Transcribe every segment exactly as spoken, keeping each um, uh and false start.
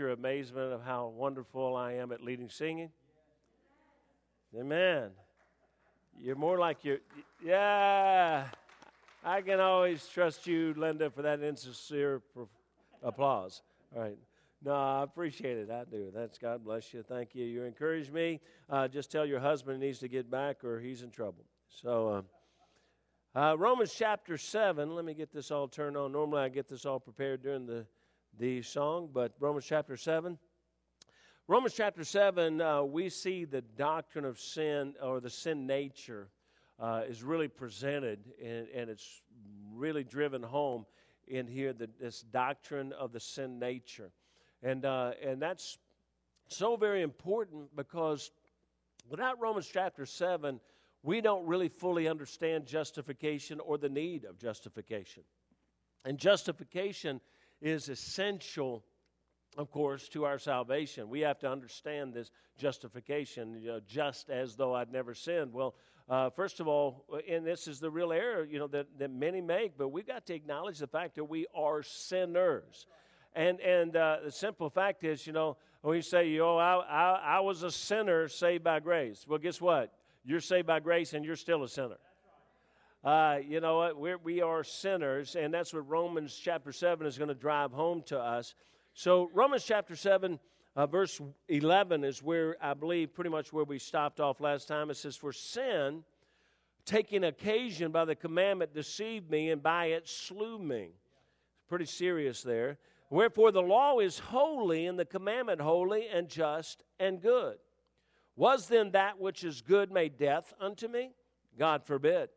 your amazement of how wonderful I am at leading singing? Amen. You're more like your, yeah. I can always trust you, Linda, for that insincere per- applause. All right. No, I appreciate it. I do. That's God bless you. Thank you. You encourage me. Uh, just tell your husband he needs to get back or he's in trouble. So uh, uh, Romans chapter seven. Let me get this all turned on. Normally I get this all prepared during the, the song, but Romans chapter seven. Romans chapter seven, uh, we see the doctrine of sin or the sin nature uh, is really presented, and, and it's really driven home in here, the, this doctrine of the sin nature. And uh, and that's so very important, because without Romans chapter seven, we don't really fully understand justification or the need of justification. And justification is essential, of course, to our salvation. We have to understand this justification, you know, just as though I'd never sinned. Well, uh, first of all, and this is the real error, you know, that, that many make, but we've got to acknowledge the fact that we are sinners. And and uh, the simple fact is, you know, when you say, oh, I, I, I was a sinner saved by grace. Well, guess what? You're saved by grace and you're still a sinner. Uh, you know what? We're, we are sinners, and that's what Romans chapter seven is going to drive home to us. So Romans chapter seven, uh, verse eleven is where I believe pretty much where we stopped off last time. It says, for sin, taking occasion by the commandment, deceived me, and by it slew me. Pretty serious there. Wherefore the law is holy, and the commandment holy, and just, and good. Was then that which is good made death unto me? God forbid.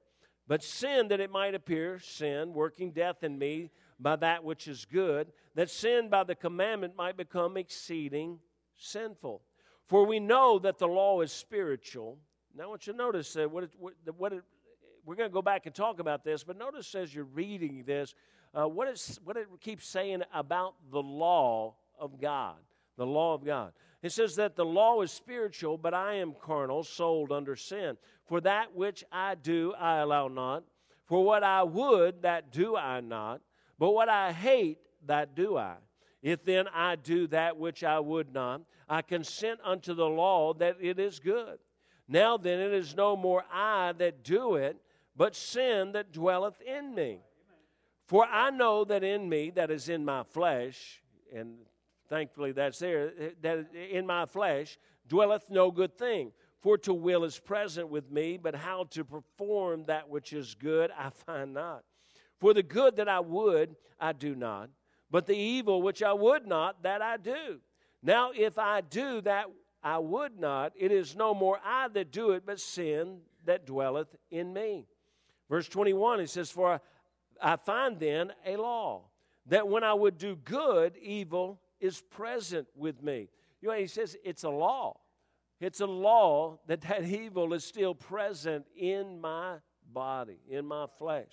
But sin, that it might appear, sin, working death in me, by that which is good, that sin by the commandment might become exceeding sinful. For we know that the law is spiritual. Now I want you to notice that what, it, what, what it, we're going to go back and talk about this, but notice as you're reading this, uh, what, it's, what it keeps saying about the law of God, the law of God. It says that the law is spiritual, but I am carnal, sold under sin. For that which I do, I allow not. For what I would, that do I not. But what I hate, that do I. If then I do that which I would not, I consent unto the law that it is good. Now then, it is no more I that do it, but sin that dwelleth in me. For I know that in me, that is in my flesh, and thankfully that's there, that in my flesh dwelleth no good thing. For to will is present with me, but how to perform that which is good I find not. For the good that I would, I do not, but the evil which I would not, that I do. Now if I do that I would not, it is no more I that do it, but sin that dwelleth in me. Verse twenty-one, it says, for I find then a law, that when I would do good, evil is present with me. You know, he says it's a law. It's a law that that evil is still present in my body, in my flesh.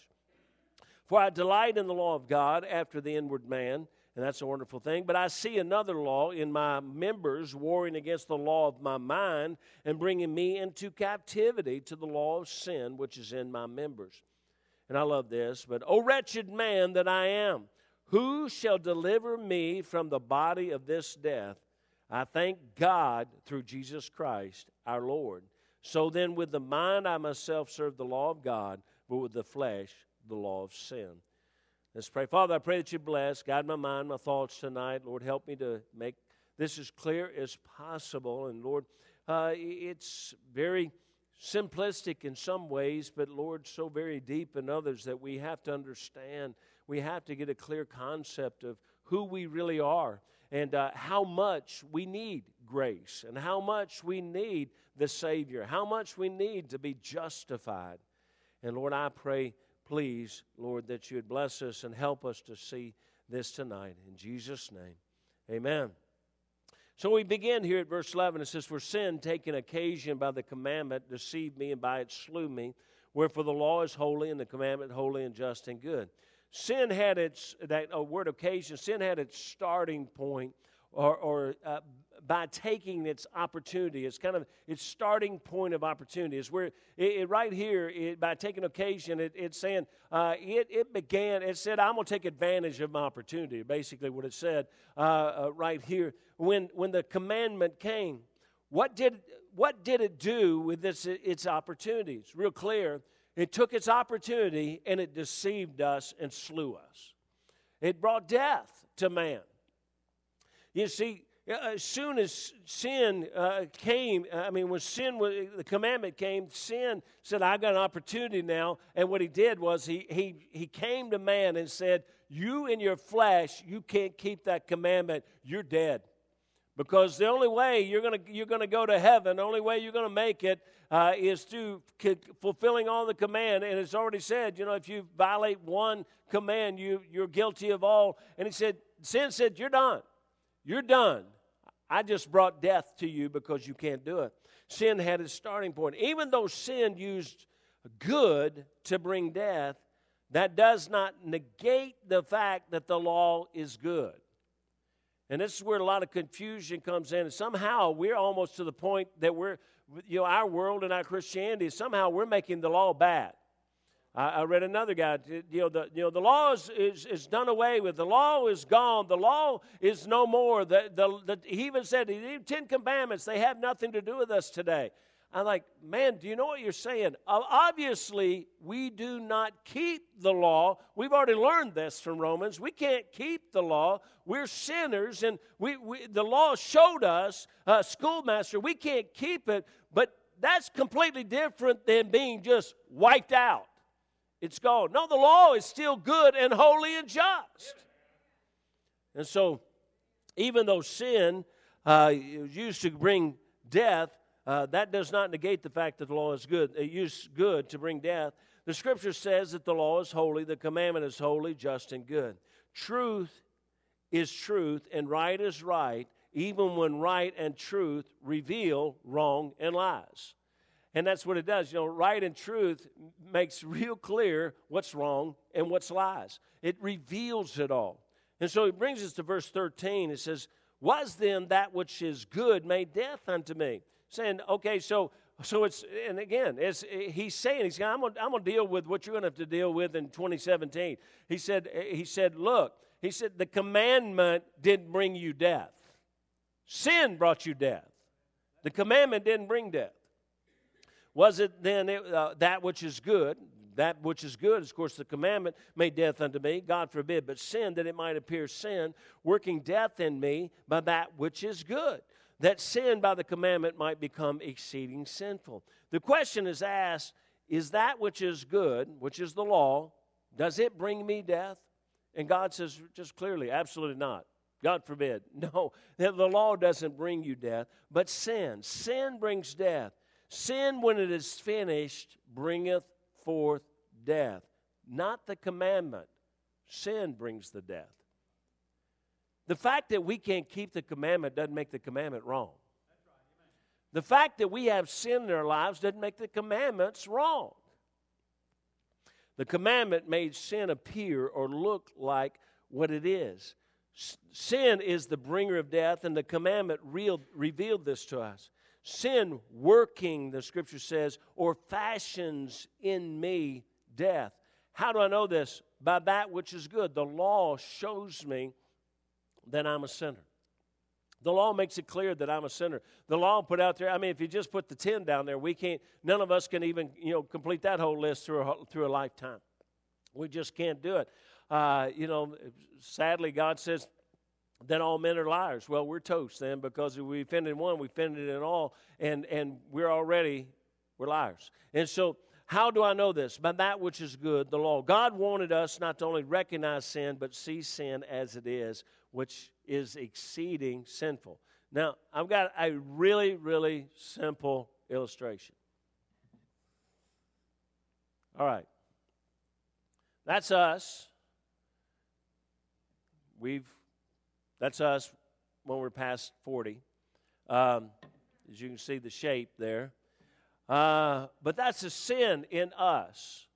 For I delight in the law of God after the inward man, and that's a wonderful thing. But I see another law in my members, warring against the law of my mind, and bringing me into captivity to the law of sin, which is in my members. And I love this. But O wretched man that I am, who shall deliver me from the body of this death? I thank God through Jesus Christ our Lord. So then with the mind I myself serve the law of God, but with the flesh the law of sin. Let's pray. Father, I pray that you bless, guide my mind, my thoughts tonight. Lord, help me to make this as clear as possible. And Lord, uh, it's very simplistic in some ways, but Lord, so very deep in others that we have to understand. We have to get a clear concept of who we really are and uh, how much we need grace and how much we need the Savior, how much we need to be justified. And Lord, I pray, please, Lord, that you would bless us and help us to see this tonight. In Jesus' name, amen. So we begin here at verse eleven. It says, for sin, taking occasion by the commandment, deceived me, and by it slew me. Wherefore the law is holy, and the commandment holy and just and good. Sin had its, that a word occasion, sin had its starting point or, or uh, by taking its opportunity. It's kind of its starting point of opportunity. It's where it, it right here, it, by taking occasion, it, it's saying, uh, it, it began, it said, I'm going to take advantage of my opportunity, basically what it said uh, uh, right here. When when the commandment came, what did what did it do with this, its opportunities? Real clear, it took its opportunity and it deceived us and slew us. It brought death to man. You see, as soon as sin uh, came, I mean, when sin, was, the commandment came, sin said, I've got an opportunity now. And what he did was he he he came to man and said, you in your flesh, you can't keep that commandment. You're dead. Because the only way you're going to you're going to go to heaven, the only way you're going to make it uh, is through c- fulfilling all the command. And it's already said, you know, if you violate one command, you, you're guilty of all. And he said, sin said, you're done. You're done. I just brought death to you because you can't do it. Sin had its starting point. Even though sin used good to bring death, that does not negate the fact that the law is good. And this is where a lot of confusion comes in. And somehow we're almost to the point that we're, you know, our world and our Christianity, somehow we're making the law bad. I, I read another guy, you know, the, you know, the law is, is, is done away with. The law is gone. The law is no more. The, the, the, he even said, the Ten Commandments, they have nothing to do with us today. I'm like, man, do you know what you're saying? Obviously, we do not keep the law. We've already learned this from Romans. We can't keep the law. We're sinners, and we, we the law showed us, uh, schoolmaster, we can't keep it. But that's completely different than being just wiped out. It's gone. No, the law is still good and holy and just. And so, even though sin uh, is used to bring death, Uh, that does not negate the fact that the law is good. It used good to bring death. The Scripture says that the law is holy, the commandment is holy, just, and good. Truth is truth, and right is right, even when right and truth reveal wrong and lies. And that's what it does. You know, right and truth makes real clear what's wrong and what's lies. It reveals it all. And so it brings us to verse thirteen. It says, was then that which is good made death unto me? Saying, okay, so so it's, and again, it's, he's saying, he's I'm going I'm to deal with what you're going to have to deal with in twenty seventeen. He said, he said, look, he said, the commandment didn't bring you death. Sin brought you death. The commandment didn't bring death. Was it then it, uh, that which is good? That which is good, of course, the commandment made death unto me, God forbid, but sin, that it might appear sin, working death in me by that which is good, that sin by the commandment might become exceeding sinful. The question is asked, is that which is good, which is the law, does it bring me death? And God says just clearly, absolutely not. God forbid. No, the law doesn't bring you death, but sin. Sin brings death. Sin, when it is finished, bringeth forth death. Not the commandment. Sin brings the death. The fact that we can't keep the commandment doesn't make the commandment wrong. The fact that we have sin in our lives doesn't make the commandments wrong. The commandment made sin appear or look like what it is. Sin is the bringer of death, and the commandment revealed this to us. Sin working, the Scripture says, or fashions in me death. How do I know this? By that which is good. The law shows me that I'm a sinner. The law makes it clear that I'm a sinner. The law put out there, I mean, if you just put the ten down there, we can't, none of us can even, you know, complete that whole list through a, through a lifetime. We just can't do it. Uh, you know, sadly, God says that all men are liars. Well, we're toast then, because if we offended one, we offended in all, and, and we're already, we're liars. And so, how do I know this? By that which is good, the law. God wanted us not to only recognize sin, but see sin as it is, which is exceeding sinful. Now, I've got a really, really simple illustration. All right. That's us. We've, that's us when we're past forty. Um, as you can see the shape there. Uh, but that's a sin in us.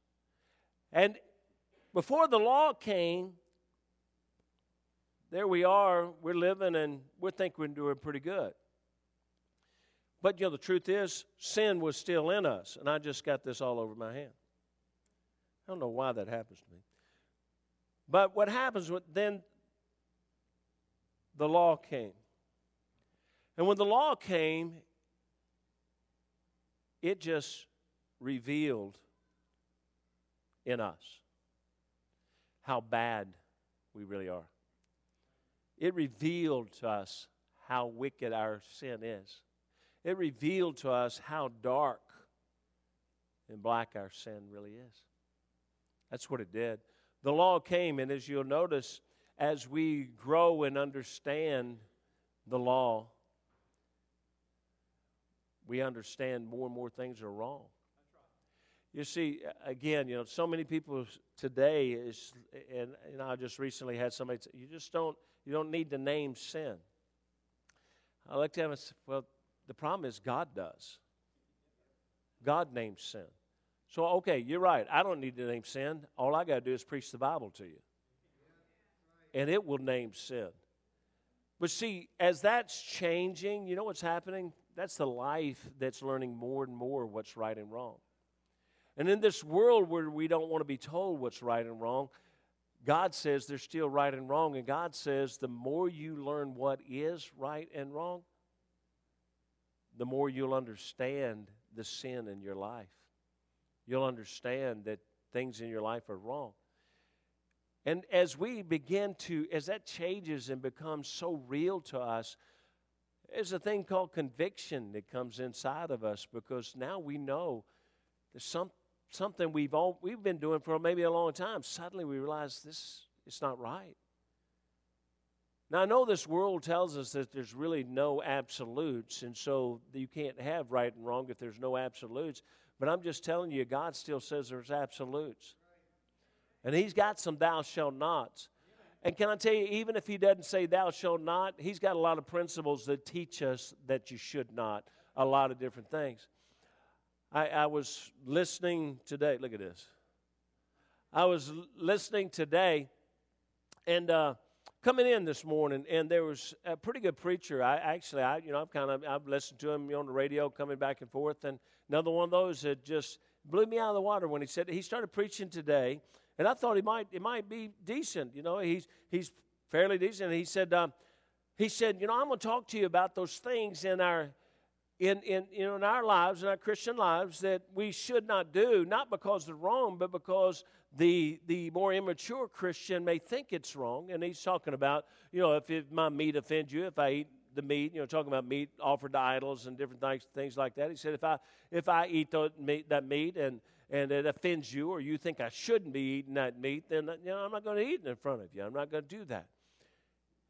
And before the law came, there we are, we're living, and we think we're doing pretty good. But, you know, the truth is, sin was still in us, and I just got this all over my hand. I don't know why that happens to me. But what happens, then the law came. And when the law came, it just revealed in us how bad we really are. It revealed to us how wicked our sin is. It revealed to us how dark and black our sin really is. That's what it did. The law came, and as you'll notice, as we grow and understand the law, we understand more and more things are wrong. You see, again, you know, so many people today is, and, and I just recently had somebody say, you just don't, you don't need to name sin. I like to have a, well, the problem is God does. God names sin. So, okay, you're right. I don't need to name sin. All I got to do is preach the Bible to you. And it will name sin. But see, as that's changing, you know what's happening? That's the life that's learning more and more what's right and wrong. And in this world where we don't want to be told what's right and wrong, God says there's still right and wrong. And God says the more you learn what is right and wrong, the more you'll understand the sin in your life. You'll understand that things in your life are wrong. And as we begin to, as that changes and becomes so real to us, there's a thing called conviction that comes inside of us, because now we know there's some Something we've all, we've been doing for maybe a long time. Suddenly we realize this, it's not right. Now, I know this world tells us that there's really no absolutes, and so you can't have right and wrong if there's no absolutes. But I'm just telling you, God still says there's absolutes. And he's got some thou shalt nots. And can I tell you, even if he doesn't say thou shalt not, he's got a lot of principles that teach us that you should not, a lot of different things. I, I was listening today. Look at this. I was listening today and uh, coming in this morning, and there was a pretty good preacher. I actually, I you know, I've kind of I've listened to him on the radio coming back and forth, and another one of those that just blew me out of the water when he said he started preaching today, and I thought he might it might be decent. You know, he's he's fairly decent. And he said um, he said, you know, I'm going to talk to you about those things in our In, in, you know, in our lives, in our Christian lives, that we should not do, not because they're wrong, but because the the more immature Christian may think it's wrong. And he's talking about, you know, if, if my meat offends you, if I eat the meat, you know, talking about meat offered to idols and different things, things like that. He said, if I if I eat that meat, that meat and, and it offends you, or you think I shouldn't be eating that meat, then, you know, I'm not going to eat it in front of you. I'm not going to do that.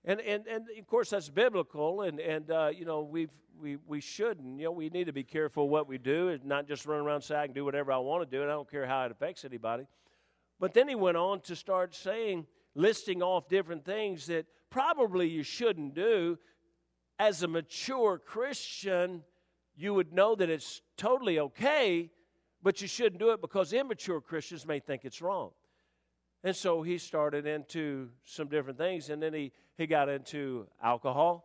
And, and and of course, that's biblical, and, and uh, you know, we've, we we shouldn't. You know, we need to be careful what we do and not just run around saying, I can do whatever I want to do, and I don't care how it affects anybody. But then he went on to start saying, listing off different things that probably you shouldn't do. As a mature Christian, you would know that it's totally okay, but you shouldn't do it because immature Christians may think it's wrong. And so he started into some different things, and then he, he got into alcohol.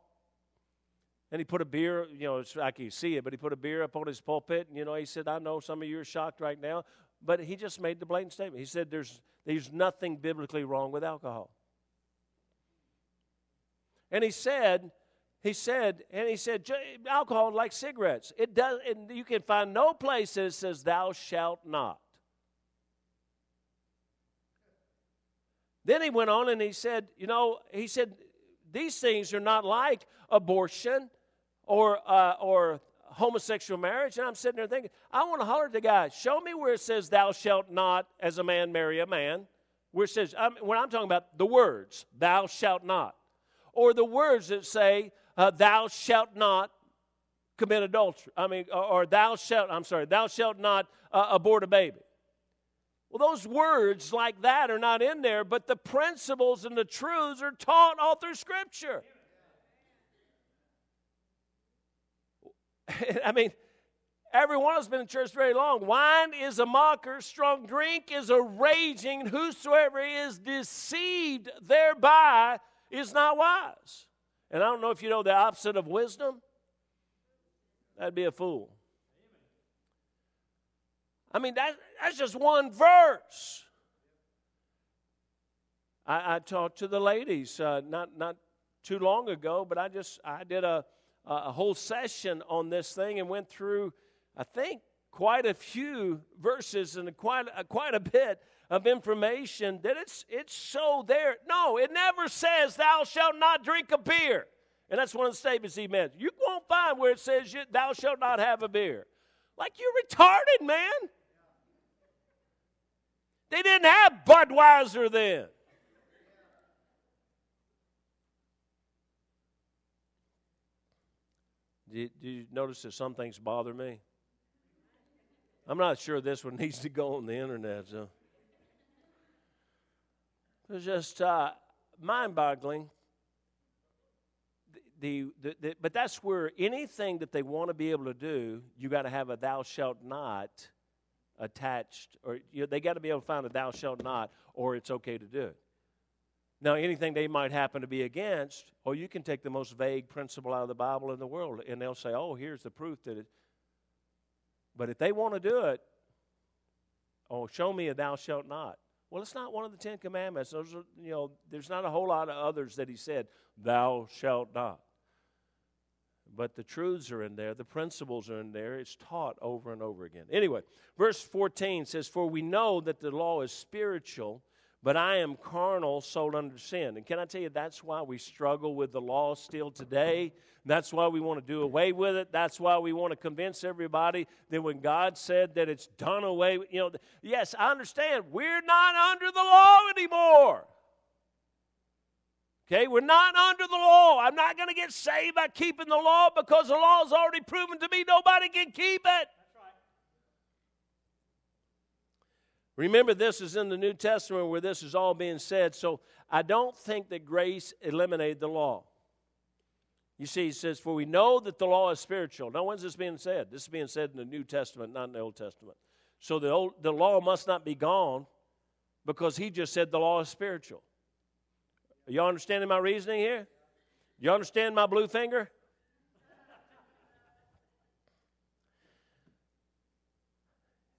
And he put a beer, you know, it's like you see it, but he put a beer up on his pulpit, and, you know, he said, I know some of you are shocked right now, but he just made the blatant statement. He said there's, there's nothing biblically wrong with alcohol. And he said, he said, and he said, alcohol like cigarettes. It does, and you can find no place that says thou shalt not. Then he went on and he said, you know, he said, these things are not like abortion or uh, or homosexual marriage. And I'm sitting there thinking, I want to holler at the guy, show me where it says thou shalt not as a man marry a man. Where it says, I'm, when I'm talking about the words, thou shalt not. Or the words that say, uh, thou shalt not commit adultery. I mean, or, or thou shalt, I'm sorry, thou shalt not uh, abort a baby. Well, those words like that are not in there, but the principles and the truths are taught all through Scripture. I mean, everyone has been in church very long. Wine is a mocker, strong drink is a raging, whosoever is deceived thereby is not wise. And I don't know if you know the opposite of wisdom. That'd be a fool. I mean, that, that's just one verse. I, I talked to the ladies uh, not not too long ago, but I just I did a a whole session on this thing and went through, I think, quite a few verses and quite a, quite a bit of information that it's it's so there. No, it never says thou shalt not drink a beer, and that's one of the statements he meant. You won't find where it says you, thou shalt not have a beer. Like, you're retarded, man. They didn't have Budweiser then. Do you, do you notice that some things bother me? I'm not sure this one needs to go on the internet. So. It's just uh, mind-boggling. The, the, the, but that's where anything that they want to be able to do, you got to have a thou shalt not attached, or you know, they got to be able to find a thou shalt not, or it's okay to do it. Now, anything they might happen to be against, or you can take the most vague principle out of the Bible in the world, and they'll say, oh, here's the proof that it. But if they want to do it, oh, show me a thou shalt not. Well, it's not one of the Ten Commandments. Those are, you know, there's not a whole lot of others that he said, thou shalt not. But the truths are in there. The principles are in there. It's taught over and over again. Anyway, verse fourteen says, for we know that the law is spiritual, but I am carnal, sold under sin. And can I tell you, that's why we struggle with the law still today. That's why we want to do away with it. That's why we want to convince everybody that when God said that it's done away with, you know, yes, I understand, we're not under the law anymore. Okay, we're not under the law. I'm not going to get saved by keeping the law because the law is already proven to me nobody can keep it. Remember, this is in the New Testament where this is all being said, so I don't think that grace eliminated the law. You see, he says, for we know that the law is spiritual. Now, when's this being said? This is being said in the New Testament, not in the Old Testament. So the, old, the law must not be gone because he just said the law is spiritual. Are you understanding my reasoning here? You understand my blue finger?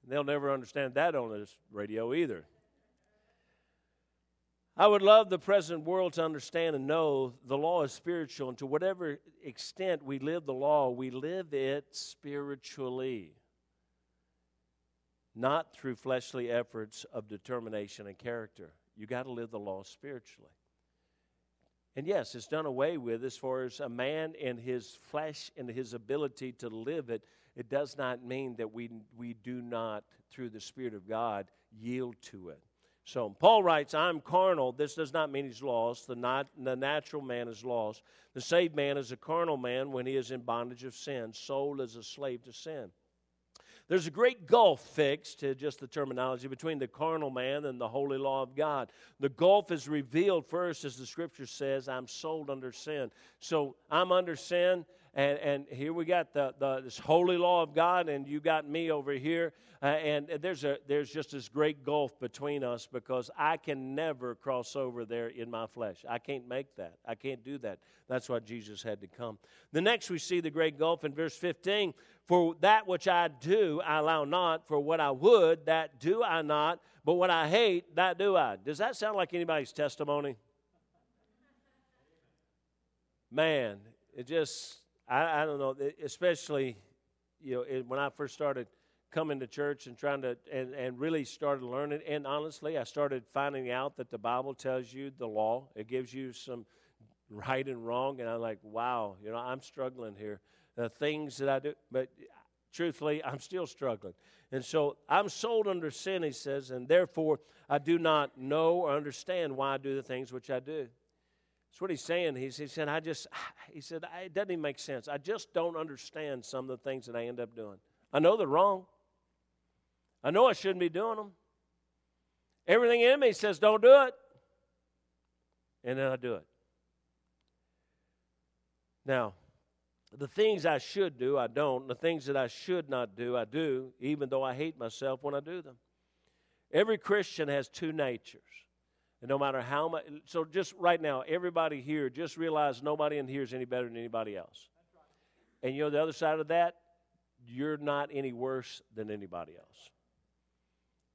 They'll never understand that on this radio either. I would love the present world to understand and know the law is spiritual, and to whatever extent we live the law, we live it spiritually, not through fleshly efforts of determination and character. You got to live the law spiritually. And yes, it's done away with as far as a man and his flesh and his ability to live it. It does not mean that we we do not, through the Spirit of God, yield to it. So Paul writes, I'm carnal. This does not mean he's lost. The, not, the natural man is lost. The saved man is a carnal man when he is in bondage of sin. Soul is a slave to sin. There's a great gulf fixed, to just the terminology, between the carnal man and the holy law of God. The gulf is revealed first, as the Scripture says, I'm sold under sin. So I'm under sin. And, and here we got the, the this holy law of God, and you got me over here. Uh, and there's a there's just this great gulf between us because I can never cross over there in my flesh. I can't make that. I can't do that. That's why Jesus had to come. The next we see the great gulf in verse fifteen. For that which I do, I allow not. For what I would, that do I not. But what I hate, that do I. Does that sound like anybody's testimony? Man, it just... I, I don't know, especially, you know, it, when I first started coming to church and trying to, and, and really started learning, and honestly, I started finding out that the Bible tells you the law. It gives you some right and wrong, and I'm like, wow, you know, I'm struggling here. The things that I do, but truthfully, I'm still struggling. And so I'm sold under sin, he says, and therefore I do not know or understand why I do the things which I do. That's what he's saying. He said, I just, he said, it doesn't even make sense. I just don't understand some of the things that I end up doing. I know they're wrong. I know I shouldn't be doing them. Everything in me says don't do it. And then I do it. Now, the things I should do, I don't. The things that I should not do, I do, even though I hate myself when I do them. Every Christian has two natures. And no matter how much, so just right now, everybody here, just realize nobody in here is any better than anybody else. And you know the other side of that, you're not any worse than anybody else.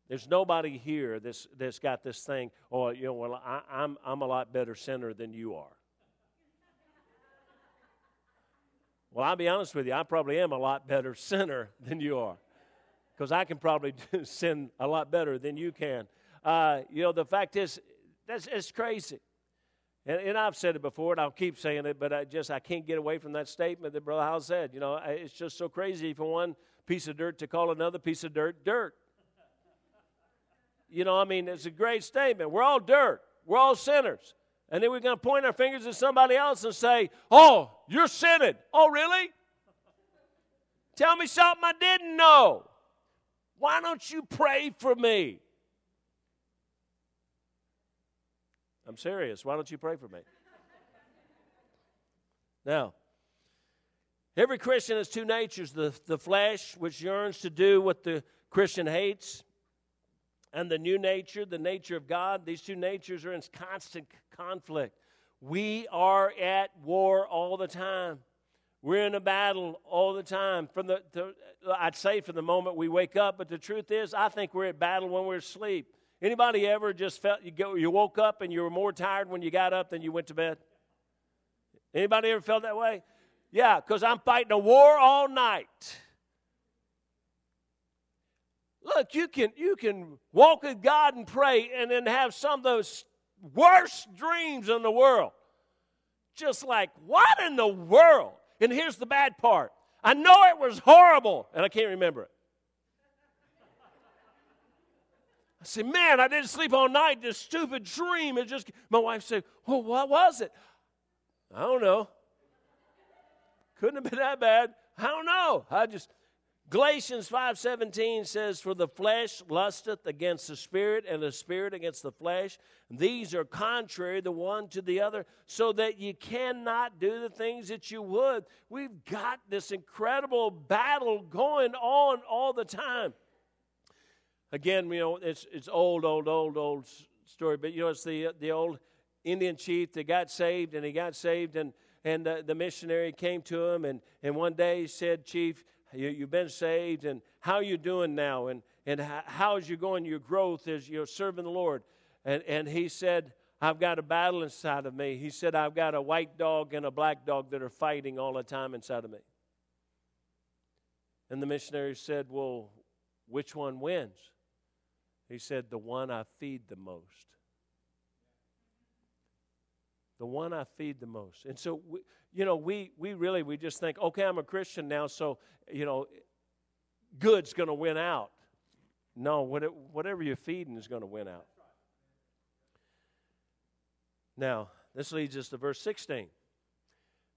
There's nobody here that's that's got this thing, oh, you know, well, I, I'm I'm a lot better sinner than you are. Well, I'll be honest with you, I probably am a lot better sinner than you are, because I can probably sin a lot better than you can. Uh, you know, the fact is, that's it's crazy. And, and I've said it before, and I'll keep saying it, but I just I can't get away from that statement that Brother Howell said. You know, it's just so crazy for one piece of dirt to call another piece of dirt dirt. You know, I mean, it's a great statement. We're all dirt. We're all sinners. And then we're going to point our fingers at somebody else and say, oh, you're sinning. Oh, really? Tell me something I didn't know. Why don't you pray for me? I'm serious. Why don't you pray for me? Now, every Christian has two natures, the, the flesh, which yearns to do what the Christian hates, and the new nature, the nature of God. These two natures are in constant conflict. We are at war all the time. We're in a battle all the time. From the, the I'd say from the moment we wake up, but the truth is, I think we're at battle when we're asleep. Anybody ever just felt you go, you woke up and you were more tired when you got up than you went to bed? Anybody ever felt that way? Yeah, because I'm fighting a war all night. Look, you can you can walk with God and pray and then have some of those worst dreams in the world. Just like, what in the world? And here's the bad part. I know it was horrible, and I can't remember it. I said, man, I didn't sleep all night. This stupid dream. It just. My wife said, well, what was it? I don't know. Couldn't have been that bad. I don't know. I just. Galatians five seventeen says, for the flesh lusteth against the spirit, and the spirit against the flesh. These are contrary the one to the other, so that you cannot do the things that you would. We've got this incredible battle going on all the time. Again, you know, it's it's old, old, old, old story. But, you know, it's the the old Indian chief that got saved, and he got saved, and, and the, the missionary came to him, and, and one day he said, Chief, you, you've been saved, and how are you doing now? And and how, how is you going, your growth as you're serving the Lord? And, and he said, I've got a battle inside of me. He said, I've got a white dog and a black dog that are fighting all the time inside of me. And the missionary said, well, which one wins? He said, the one I feed the most. The one I feed the most. And so, we, you know, we we really, we just think, okay, I'm a Christian now, so, you know, good's going to win out. No, whatever you're feeding is going to win out. Now, this leads us to verse sixteen.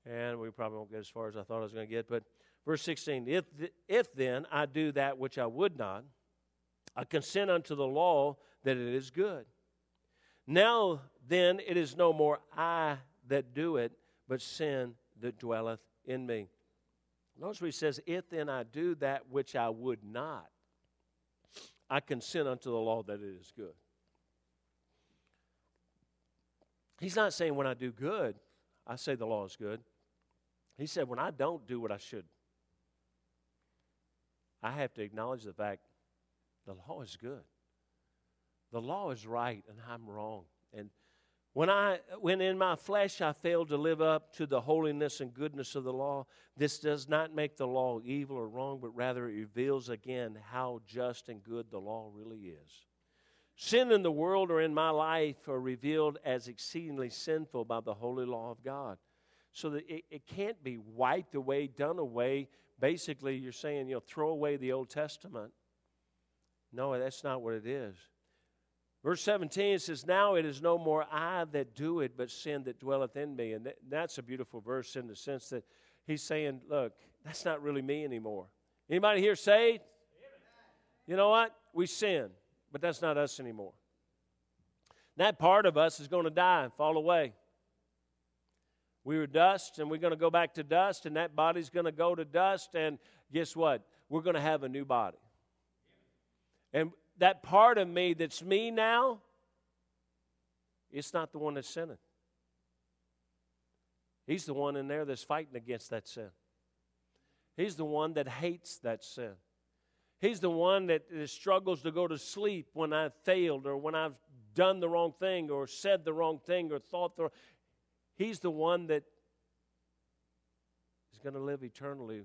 And we probably won't get as far as I thought I was going to get, but verse sixteen, if, if then I do that which I would not, I consent unto the law that it is good. Now then it is no more I that do it, but sin that dwelleth in me. Notice what he says, if then I do that which I would not, I consent unto the law that it is good. He's not saying when I do good, I say the law is good. He said when I don't do what I should, I have to acknowledge the fact the law is good. The law is right, and I'm wrong. And when I, when in my flesh I failed to live up to the holiness and goodness of the law, this does not make the law evil or wrong, but rather it reveals again how just and good the law really is. Sin in the world or in my life are revealed as exceedingly sinful by the holy law of God. So that it, it can't be wiped away, done away. Basically, you're saying, you know, throw away the Old Testament. No, that's not what it is. Verse seventeen says, now it is no more I that do it, but sin that dwelleth in me. And that's a beautiful verse in the sense that he's saying, look, that's not really me anymore. Anybody here saved? You know what? We sin, but that's not us anymore. That part of us is going to die and fall away. We were dust, and we're going to go back to dust, and that body's going to go to dust, and guess what? We're going to have a new body. And that part of me that's me now It's not the one that's sinning. He's the one in there that's fighting against that sin. He's the one that hates that sin. He's the one that struggles to go to sleep when I've failed or when I've done the wrong thing or said the wrong thing or thought the wrong thing. He's the one that is going to live eternally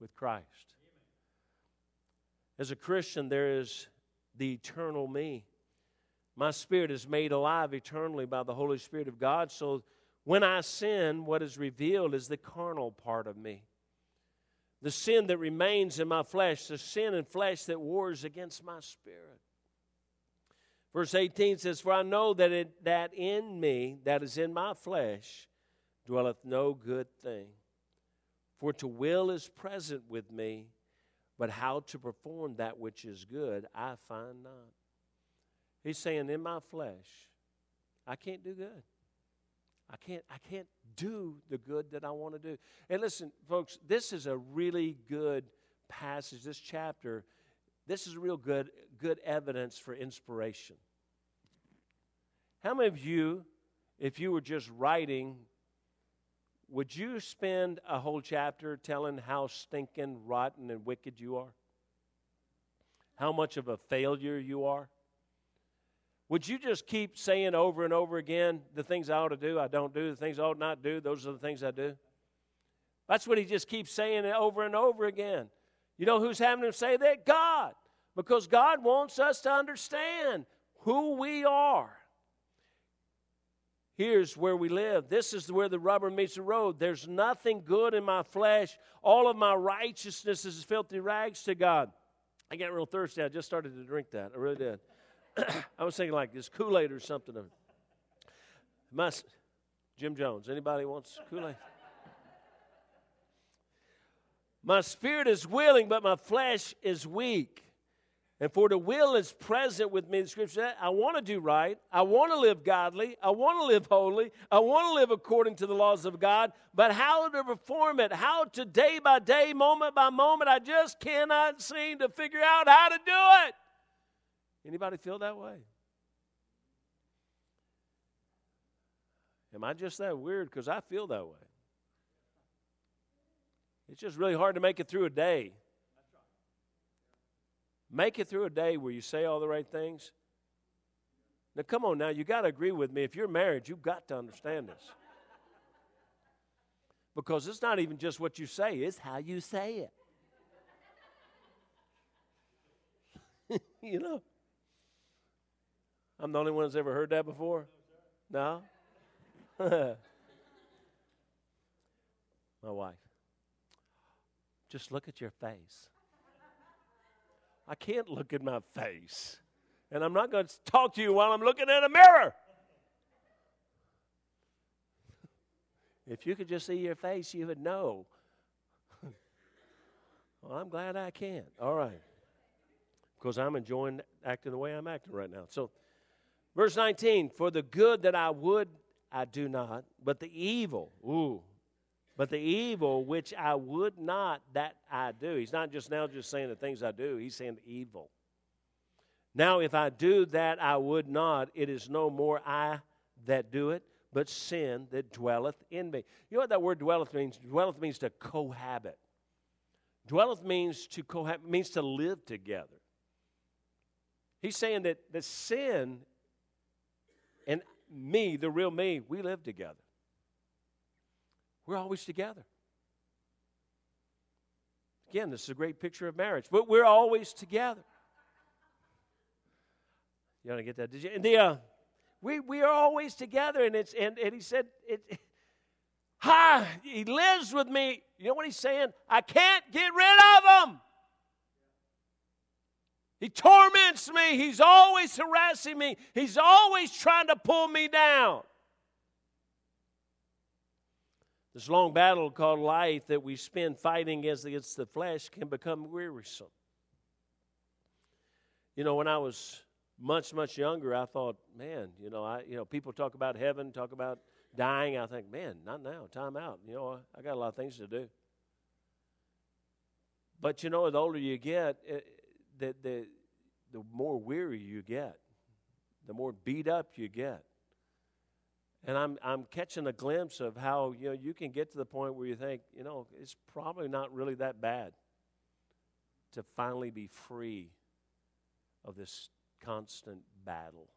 with Christ. As a Christian, there is the eternal me. My spirit is made alive eternally by the Holy Spirit of God. So when I sin, what is revealed is the carnal part of me. The sin that remains in my flesh, the sin in flesh that wars against my spirit. Verse eighteen says, "For I know that it, that in me, that is in my flesh, dwelleth no good thing. For to will is present with me, but how to perform that which is good I find not." He's saying, in my flesh, I can't do good. I can't, I can't do the good that I want to do. And listen, folks, this is a really good passage, this chapter. This is real good, good evidence for inspiration. How many of you, if you were just writing, would you spend a whole chapter telling how stinking, rotten, and wicked you are? How much of a failure you are? Would you just keep saying over and over again, the things I ought to do, I don't do, the things I ought not do, those are the things I do? That's what he just keeps saying over and over again. You know who's having him say that? God. Because God wants us to understand who we are. Here's where we live. This is where the rubber meets the road. There's nothing good in my flesh. All of my righteousness is filthy rags to God. I got real thirsty. I just started to drink that. I really did. I was thinking like this Kool-Aid or something. My, Jim Jones. Anybody wants Kool-Aid? My spirit is willing, but my flesh is weak. And for the will is present with me in the Scripture. I want to do right. I want to live godly. I want to live holy. I want to live according to the laws of God. But how to perform it, how to day by day, moment by moment, I just cannot seem to figure out how to do it. Anybody feel that way? Am I just that weird? Because I feel that way. It's just really hard to make it through a day. Make it through a day where you say all the right things. Now, come on now, you got to agree with me. If you're married, you've got to understand this. Because it's not even just what you say, it's how you say it. You know? I'm the only one that's ever heard that before. No? My wife. Just look at your face. I can't look at my face. And I'm not going to talk to you while I'm looking at a mirror. If you could just see your face, you would know. Well, I'm glad I can't. All right. Because I'm enjoying acting the way I'm acting right now. So, verse nineteen, for the good that I would, I do not, but the evil, ooh, but the evil which I would not, that I do. He's not just now just saying the things I do. He's saying evil. Now, if I do that I would not, it is no more I that do it, but sin that dwelleth in me. You know what that word dwelleth means? Dwelleth means to cohabit. Dwelleth means to cohabit, means to live together. He's saying that the sin and me, the real me, we live together. We're always together. Again, this is a great picture of marriage, but we're always together. You don't get that, did you? And the, uh, we we are always together, and it's and, and he said, it, it, "Hi, he lives with me." You know what he's saying? I can't get rid of him. He torments me. He's always harassing me. He's always trying to pull me down. This long battle called life that we spend fighting against the flesh can become wearisome. You know, when I was much, much younger, I thought, man, you know, I, you know, people talk about heaven, talk about dying. I think, man, not now, time out. You know, I, I got a lot of things to do. But, you know, the older you get, it, the, the, the more weary you get. the more beat up you get. And I'm I'm catching a glimpse of how, you know, you can get to the point where you think, you know, it's probably not really that bad to finally be free of this constant battle.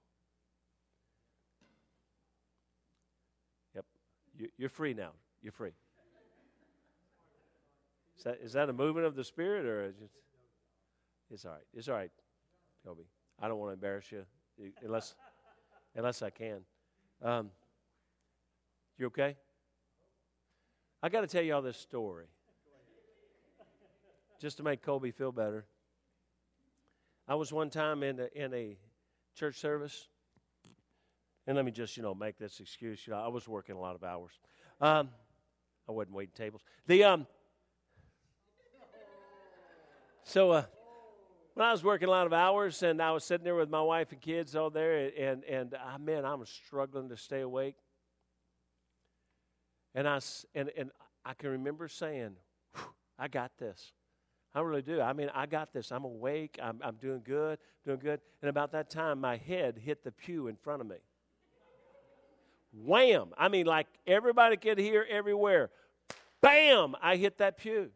Yep, you, you're free now. You're free. Is that, is that a movement of the Spirit, or is it? It's all right. It's all right, Toby. I don't want to embarrass you, unless unless I can. Um, you okay? I got to tell you all this story just to make Colby feel better. I was one time in a, in a church service, and let me just, you know, make this excuse. You know, I was working a lot of hours. Um, I wasn't waiting tables. The um, so uh, when I was working a lot of hours, and I was sitting there with my wife and kids all there, and and I man, I'm struggling to stay awake. And I and and I can remember saying, "I got this." I really do. I mean, I got this. I'm awake. I'm, I'm doing good, doing good. And about that time, my head hit the pew in front of me. Wham! I mean, like everybody could hear everywhere. Bam! I hit that pew.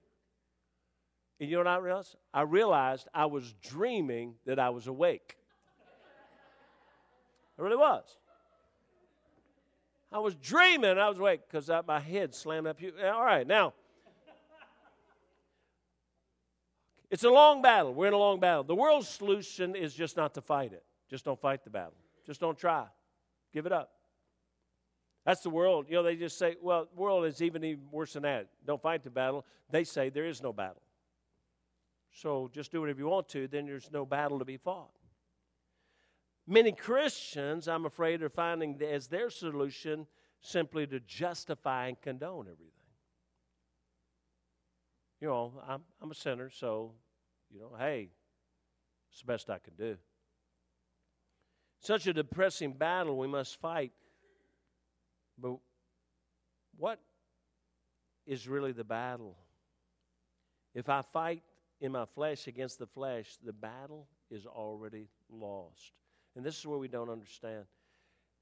And you know what I realized? I realized I was dreaming that I was awake. I really was. I was dreaming I was awake because my head slammed that pew. All right, now. It's a long battle. We're in a long battle. The world's solution is just not to fight it. Just don't fight the battle. Just don't try. Give it up. That's the world. You know, they just say, well, the world is even, even worse than that. Don't fight the battle. They say there is no battle. So just do whatever you want to, then there's no battle to be fought. Many Christians, I'm afraid, are finding as their solution simply to justify and condone everything. You know, I'm, I'm a sinner, so, you know, hey, it's the best I can do. Such a depressing battle we must fight. But what is really the battle? If I fight in my flesh against the flesh, the battle is already lost. And this is where we don't understand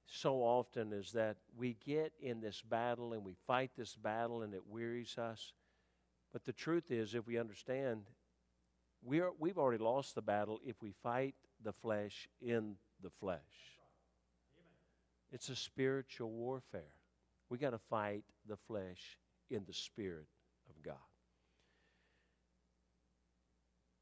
so often is that we get in this battle and we fight this battle and it wearies us. But the truth is, if we understand, we are, we've already lost the battle if we fight the flesh in the flesh. It's a spiritual warfare. We got to fight the flesh in the Spirit of God.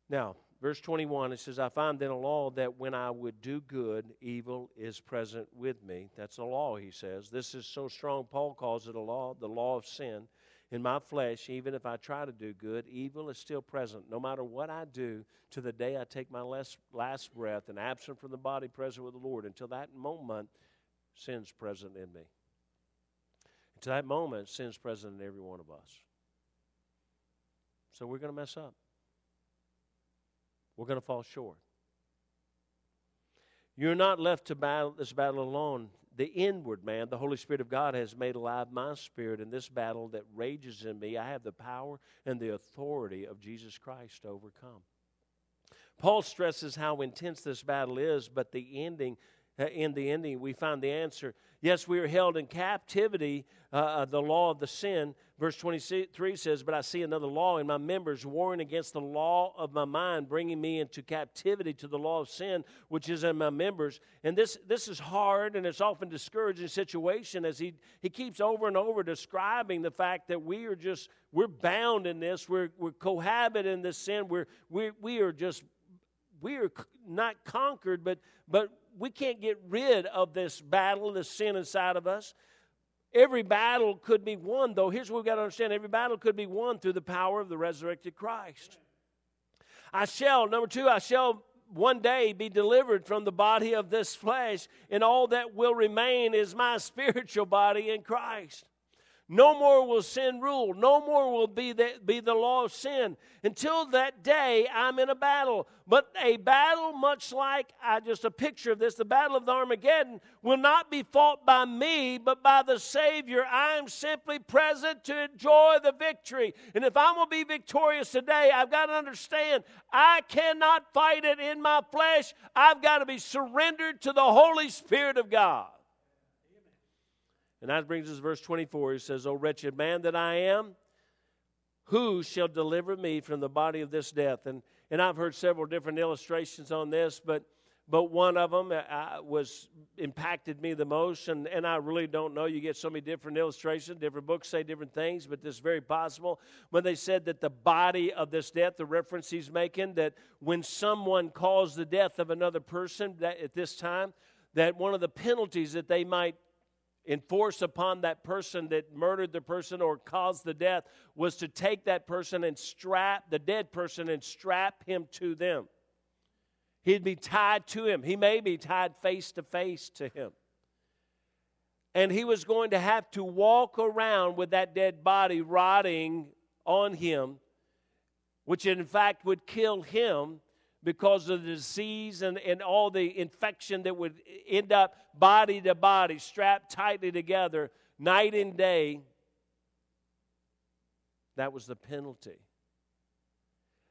Now, verse twenty-one, it says, I find then a law that when I would do good, evil is present with me. That's a law, he says. This is so strong, Paul calls it a law, the law of sin. In my flesh, even if I try to do good, evil is still present. No matter what I do, to the day I take my last breath and absent from the body, present with the Lord. Until that moment, sin's present in me. Until that moment, sin's present in every one of us. So we're going to mess up. We're going to fall short. You're not left to battle this battle alone. The inward man, the Holy Spirit of God, has made alive my spirit in this battle that rages in me. I have the power and the authority of Jesus Christ to overcome. Paul stresses how intense this battle is, but the ending, in the ending, we find the answer. Yes, we are held in captivity, uh, the law of the sin. Verse twenty-three says, but I see another law in my members, warring against the law of my mind, bringing me into captivity to the law of sin, which is in my members. And this this is hard, and it's often discouraging situation as he, he keeps over and over describing the fact that we are just, we're bound in this, we're we're cohabit in this sin, we're we we are just, we are not conquered, but but we can't get rid of this battle, this sin inside of us. Every battle could be won, though. Here's what we've got to understand. Every battle could be won through the power of the resurrected Christ. I shall, number two, I shall one day be delivered from the body of this flesh, and all that will remain is my spiritual body in Christ. No more will sin rule. No more will be the, be the law of sin. Until that day, I'm in a battle. But a battle much like, I just a picture of this, the battle of the Armageddon will not be fought by me, but by the Savior. I am simply present to enjoy the victory. And if I'm going to be victorious today, I've got to understand I cannot fight it in my flesh. I've got to be surrendered to the Holy Spirit of God. And that brings us to verse twenty-four. He says, O wretched man that I am, who shall deliver me from the body of this death? And and I've heard several different illustrations on this, but but one of them I, was impacted me the most, and, and I really don't know. You get so many different illustrations. Different books say different things, but this is very possible. When they said that the body of this death, the reference he's making, that when someone caused the death of another person that at this time, that one of the penalties that they might enforce upon that person that murdered the person or caused the death was to take that person and strap the dead person and strap him to them. He'd be tied to him. He may be tied face to face to him. And he was going to have to walk around with that dead body rotting on him, which in fact would kill him because of the disease and, and all the infection that would end up body to body, strapped tightly together, night and day. That was the penalty.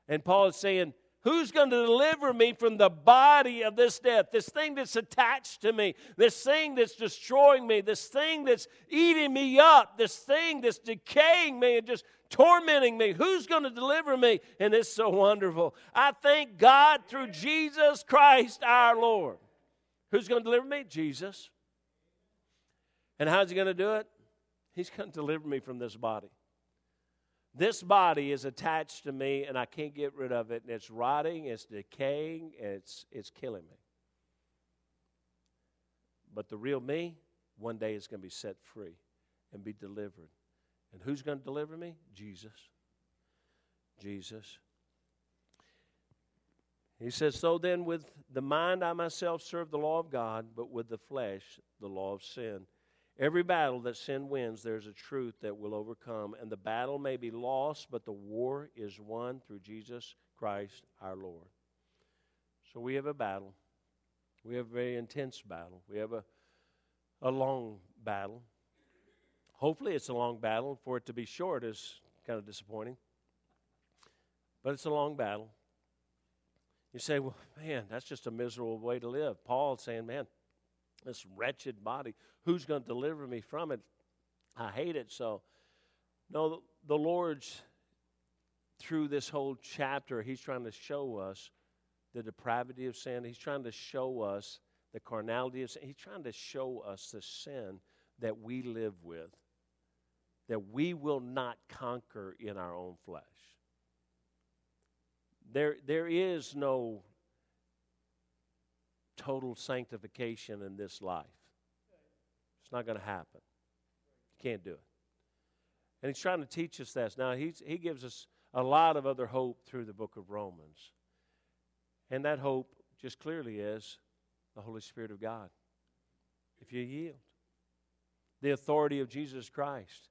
And Paul is saying, who's going to deliver me from the body of this death? This thing that's attached to me, this thing that's destroying me, this thing that's eating me up, this thing that's decaying me and just tormenting me. Who's going to deliver me? And it's so wonderful. I thank God through Jesus Christ our Lord. Who's going to deliver me? Jesus. And how's he going to do it? He's going to deliver me from this body. This body is attached to me, and I can't get rid of it. And it's rotting, it's decaying, and it's, it's killing me. But the real me, one day is going to be set free and be delivered. And who's going to deliver me? Jesus. Jesus. He says, so then with the mind I myself serve the law of God, but with the flesh the law of sin. Every battle that sin wins, there's a truth that will overcome. And the battle may be lost, but the war is won through Jesus Christ our Lord. So we have a battle. We have a very intense battle. We have a, a long battle. Hopefully it's a long battle. For it to be short is kind of disappointing. But it's a long battle. You say, well, man, that's just a miserable way to live. Paul's saying, man, this wretched body, who's going to deliver me from it? I hate it. So, no, the Lord's, through this whole chapter, he's trying to show us the depravity of sin. He's trying to show us the carnality of sin. He's trying to show us the sin that we live with, that we will not conquer in our own flesh. There, there is no total sanctification in this life. It's not going to happen. You can't do it. And he's trying to teach us this. Now, he's, he gives us a lot of other hope through the book of Romans. And that hope just clearly is the Holy Spirit of God. If you yield. The authority of Jesus Christ.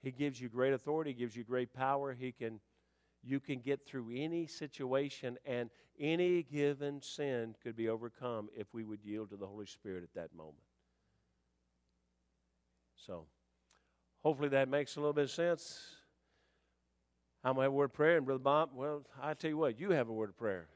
He gives you great authority. He gives you great power. He can You can get through any situation, and any given sin could be overcome if we would yield to the Holy Spirit at that moment. So, hopefully that makes a little bit of sense. I'm going to have a word of prayer, and Brother Bob, well, I tell you what, you have a word of prayer.